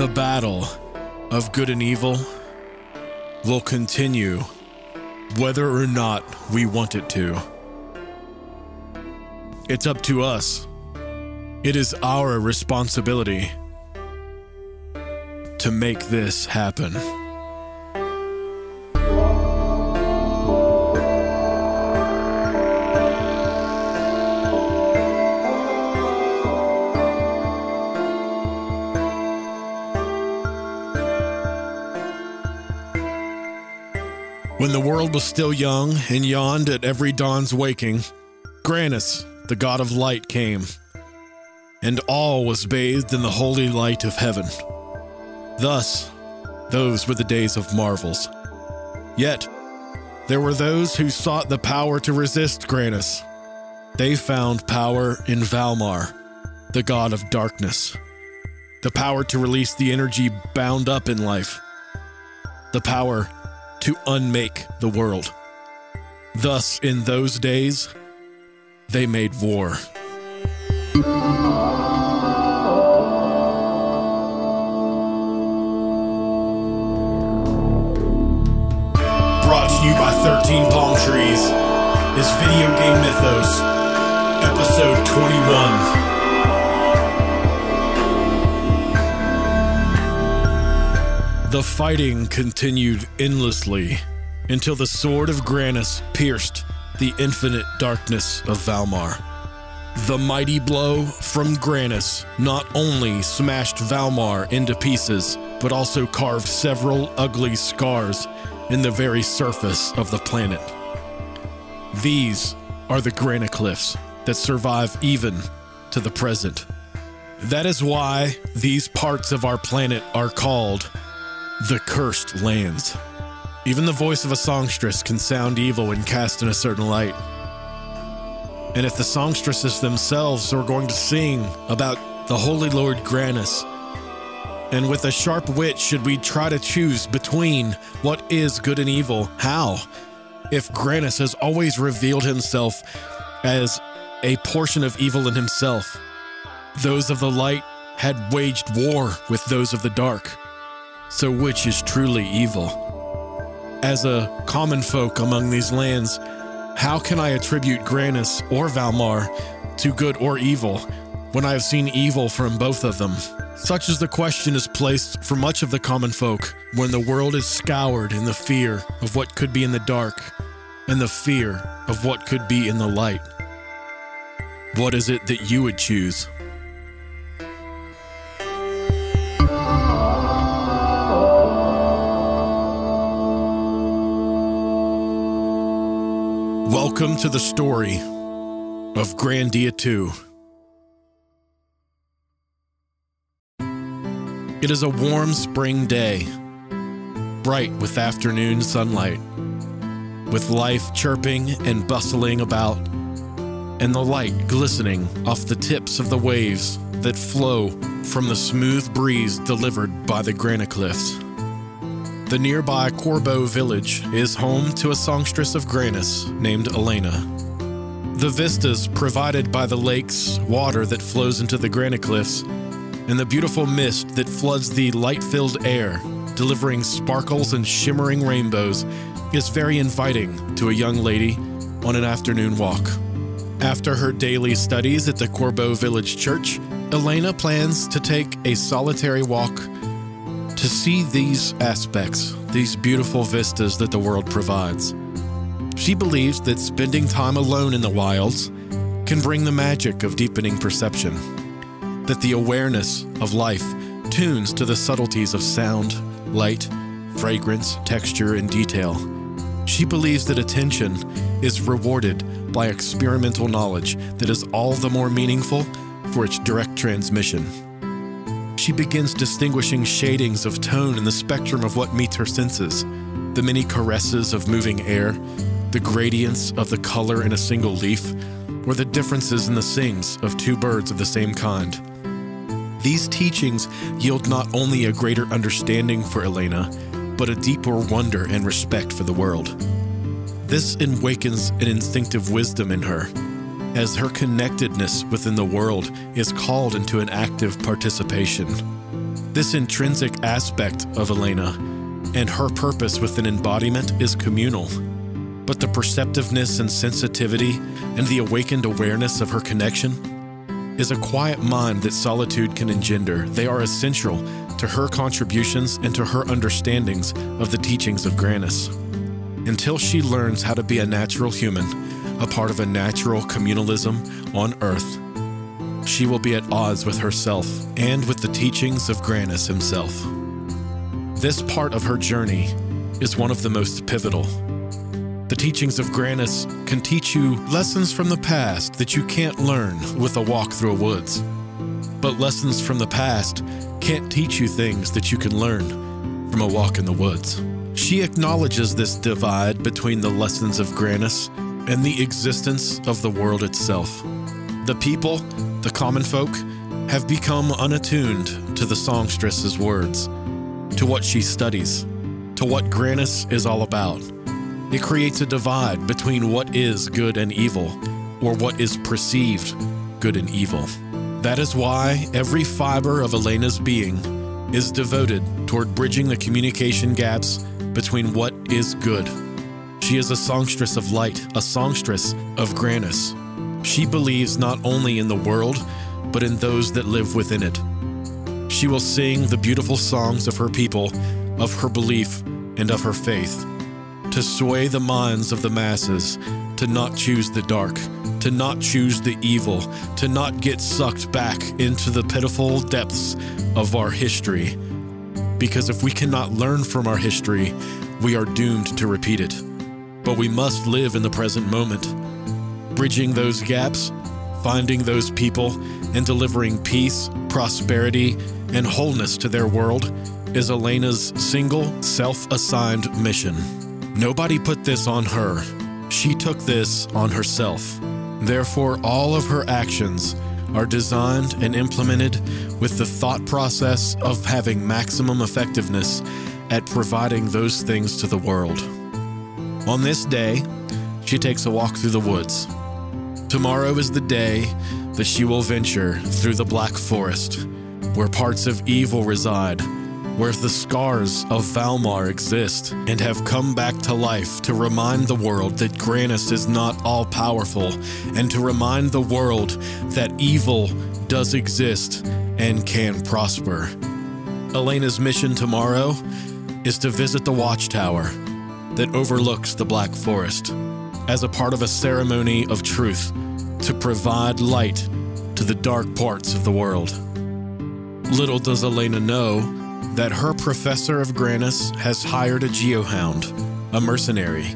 The battle of good and evil will continue whether or not we want it to. It's up to us. It is our responsibility to make this happen. When the world was still young and yawned at every dawn's waking, Granas, the god of light, came, and all was bathed in the holy light of heaven. Thus, those were the days of marvels. Yet, there were those who sought the power to resist Granas. They found power in Valmar, the god of darkness, the power to release the energy bound up in life, the power to unmake the world. Thus, in those days, they made war. Brought to you by 13 Palm Trees is Video Game Mythos, Episode 21. The fighting continued endlessly until the sword of Granas pierced the infinite darkness of Valmar. The mighty blow from Granas not only smashed Valmar into pieces, but also carved several ugly scars in the very surface of the planet. These are the Granacliffs that survive even to the present. That is why these parts of our planet are called the Cursed Lands. Even the voice of a songstress can sound evil when cast in a certain light. And if the songstresses themselves are going to sing about the Holy Lord Granas, and with a sharp wit should we try to choose between what is good and evil, how? If Granas has always revealed himself as a portion of evil in himself, those of the light had waged war with those of the dark. So which is truly evil? As a common folk among these lands, how can I attribute Granas or Valmar to good or evil when I have seen evil from both of them? Such as the question is placed for much of the common folk when the world is scoured in the fear of what could be in the dark and the fear of what could be in the light. What is it that you would choose? Welcome to the story of Grandia 2. It is a warm spring day, bright with afternoon sunlight, with life chirping and bustling about, and the light glistening off the tips of the waves that flow from the smooth breeze delivered by the Granacliffs. The nearby Carbo Village is home to a songstress of Granas named Elena. The vistas provided by the lake's water that flows into the Granacliffs and the beautiful mist that floods the light-filled air, delivering sparkles and shimmering rainbows, is very inviting to a young lady on an afternoon walk. After her daily studies at the Carbo Village Church, Elena plans to take a solitary walk to see these aspects, these beautiful vistas that the world provides. She believes that spending time alone in the wilds can bring the magic of deepening perception, that the awareness of life tunes to the subtleties of sound, light, fragrance, texture, and detail. She believes that attention is rewarded by experimental knowledge that is all the more meaningful for its direct transmission. She begins distinguishing shadings of tone in the spectrum of what meets her senses, the many caresses of moving air, the gradients of the color in a single leaf, or the differences in the sings of two birds of the same kind. These teachings yield not only a greater understanding for Elena, but a deeper wonder and respect for the world. This awakens an instinctive wisdom in her, as her connectedness within the world is called into an active participation. This intrinsic aspect of Elena and her purpose with an embodiment is communal, but the perceptiveness and sensitivity and the awakened awareness of her connection is a quiet mind that solitude can engender. They are essential to her contributions and to her understandings of the teachings of Granas. Until she learns how to be a natural human, a part of a natural communalism on Earth, she will be at odds with herself and with the teachings of Granas himself. This part of her journey is one of the most pivotal. The teachings of Granas can teach you lessons from the past that you can't learn with a walk through woods. But lessons from the past can't teach you things that you can learn from a walk in the woods. She acknowledges this divide between the lessons of Granas and the existence of the world itself. The people, the common folk, have become unattuned to the songstress's words, to what she studies, to what Granas is all about. It creates a divide between what is good and evil, or what is perceived good and evil. That is why every fiber of Elena's being is devoted toward bridging the communication gaps between what is good. She is a songstress of light, a songstress of Granas. She believes not only in the world, but in those that live within it. She will sing the beautiful songs of her people, of her belief, and of her faith, to sway the minds of the masses, to not choose the dark, to not choose the evil, to not get sucked back into the pitiful depths of our history. Because if we cannot learn from our history, we are doomed to repeat it. But we must live in the present moment, bridging those gaps, finding those people, and delivering peace, prosperity, and wholeness to their world is Elena's single, self-assigned mission. Nobody put this on her. She took this on herself. Therefore, all of her actions are designed and implemented with the thought process of having maximum effectiveness at providing those things to the world. On this day, she takes a walk through the woods. Tomorrow is the day that she will venture through the Black Forest, where parts of evil reside, where the scars of Valmar exist and have come back to life to remind the world that Granas is not all-powerful, and to remind the world that evil does exist and can prosper. Elena's mission tomorrow is to visit the Watchtower that overlooks the Black Forest, as a part of a ceremony of truth to provide light to the dark parts of the world. Little does Elena know that her professor of Granas has hired a Geohound, a mercenary,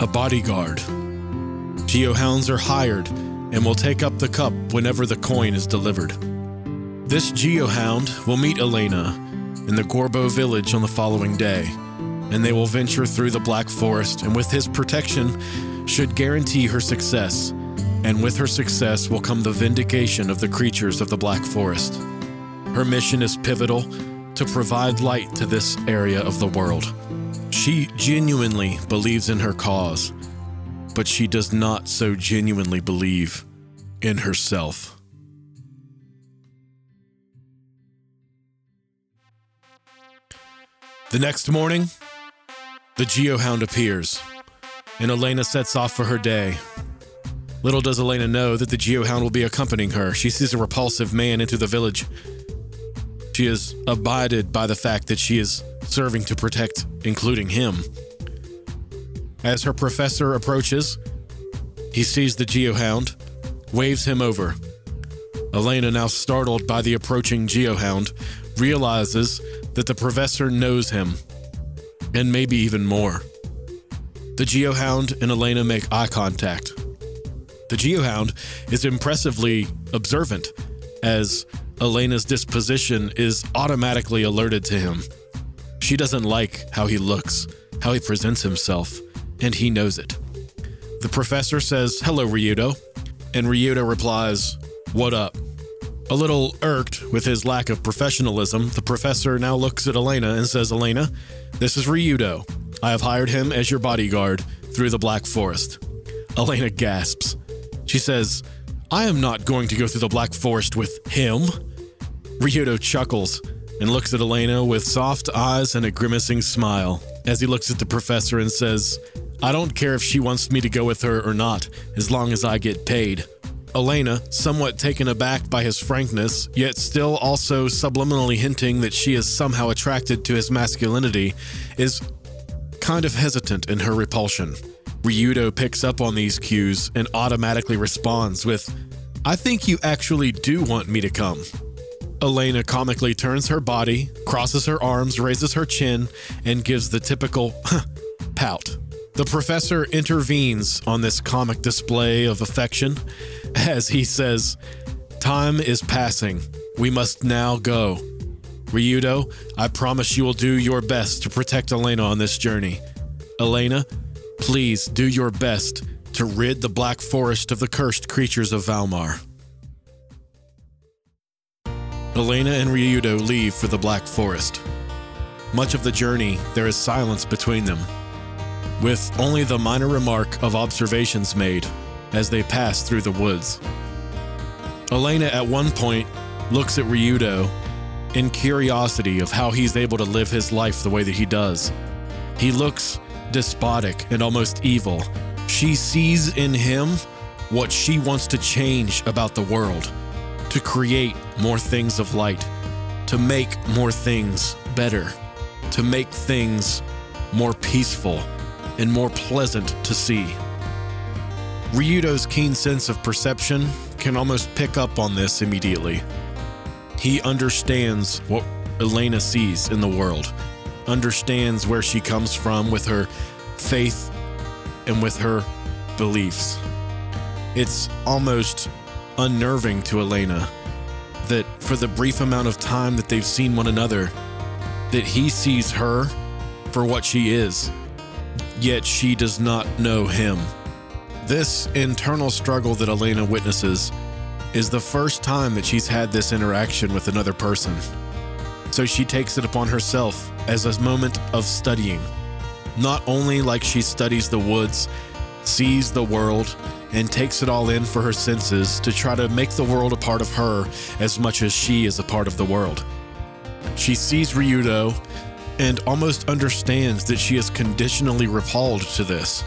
a bodyguard. Geohounds are hired and will take up the cup whenever the coin is delivered. This Geohound will meet Elena in the Carbo Village on the following day, and they will venture through the Black Forest, and with his protection should guarantee her success, and with her success will come the vindication of the creatures of the Black Forest. Her mission is pivotal to provide light to this area of the world. She genuinely believes in her cause, but she does not so genuinely believe in herself. The next morning, the Geohound appears, and Elena sets off for her day. Little does Elena know that the Geohound will be accompanying her. She sees a repulsive man enter the village. She is abided by the fact that she is serving to protect, including him. As her professor approaches, he sees the Geohound, waves him over. Elena, now startled by the approaching Geohound, realizes that the professor knows him, and maybe even more. The Geohound and Elena make eye contact. The Geohound is impressively observant, as Elena's disposition is automatically alerted to him. She doesn't like how he looks, how he presents himself, and he knows it. The professor says, "Hello, Ryudo," and Ryudo replies, "What up?" A little irked with his lack of professionalism, the professor now looks at Elena and says, "Elena, this is Ryudo. I have hired him as your bodyguard through the Black Forest." Elena gasps. She says, "I am not going to go through the Black Forest with him." Ryudo chuckles and looks at Elena with soft eyes and a grimacing smile as he looks at the professor and says, "I don't care if she wants me to go with her or not, as long as I get paid." Elena, somewhat taken aback by his frankness, yet still also subliminally hinting that she is somehow attracted to his masculinity, is kind of hesitant in her repulsion. Ryudo picks up on these cues and automatically responds with, "I think you actually do want me to come." Elena comically turns her body, crosses her arms, raises her chin, and gives the typical pout. The professor intervenes on this comic display of affection as he says, "Time is passing. We must now go. Ryudo, I promise you will do your best to protect Elena on this journey. Elena, please do your best to rid the Black Forest of the cursed creatures of Valmar." Elena and Ryudo leave for the Black Forest. Much of the journey, there is silence between them, with only the minor remark of observations made as they pass through the woods. Elena at one point looks at Ryudo in curiosity of how he's able to live his life the way that he does. He looks despotic and almost evil. She sees in him what she wants to change about the world, to create more things of light, to make more things better, to make things more peaceful and more pleasant to see. Ryudo's keen sense of perception can almost pick up on this immediately. He understands what Elena sees in the world, understands where she comes from with her faith and with her beliefs. It's almost unnerving to Elena that for the brief amount of time that they've seen one another, that he sees her for what she is, yet she does not know him. This internal struggle that Elena witnesses is the first time that she's had this interaction with another person. So she takes it upon herself as a moment of studying. Not only like she studies the woods, sees the world, and takes it all in for her senses to try to make the world a part of her as much as she is a part of the world. She sees Ryudo and almost understands that she is conditionally repelled to this.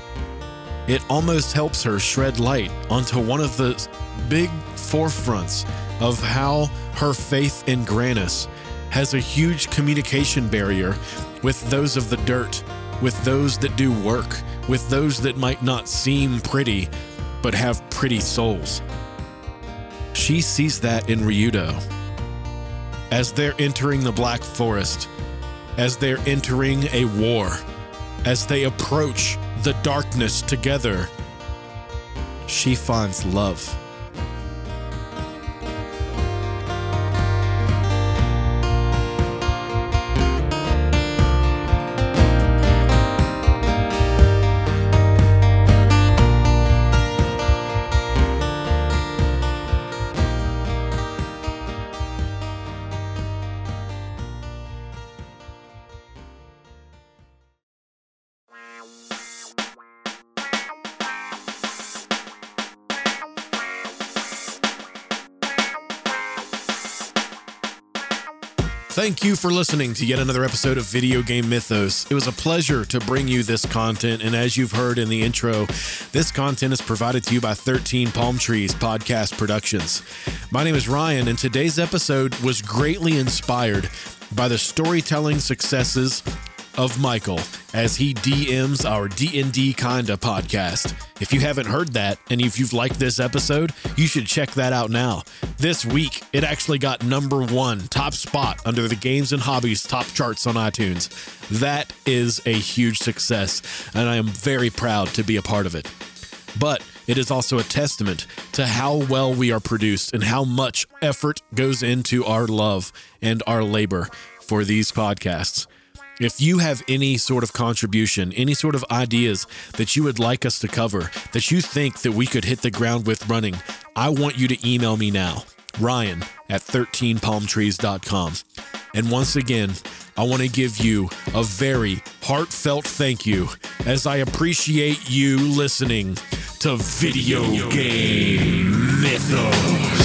It almost helps her shed light onto one of the big forefronts of how her faith in Granas has a huge communication barrier with those of the dirt, with those that do work, with those that might not seem pretty, but have pretty souls. She sees that in Ryudo. As they're entering the Black Forest, as they're entering a war, as they approach the darkness together, she finds love. Thank you for listening to yet another episode of Video Game Mythos. It was a pleasure to bring you this content, and as you've heard in the intro, this content is provided to you by 13 Palm Trees Podcast Productions. My name is Ryan, and today's episode was greatly inspired by the storytelling successes of Michael as he DMs our D&D Kinda podcast. If you haven't heard that, and if you've liked this episode, you should check that out now. This week, it actually got #1 top spot under the Games and Hobbies top charts on iTunes. That is a huge success, and I am very proud to be a part of it. But it is also a testament to how well we are produced and how much effort goes into our love and our labor for these podcasts. If you have any sort of contribution, any sort of ideas that you would like us to cover, that you think that we could hit the ground with running, I want you to email me now, Ryan@13palmtrees.com. And once again, I want to give you a very heartfelt thank you as I appreciate you listening to Video Game Mythos.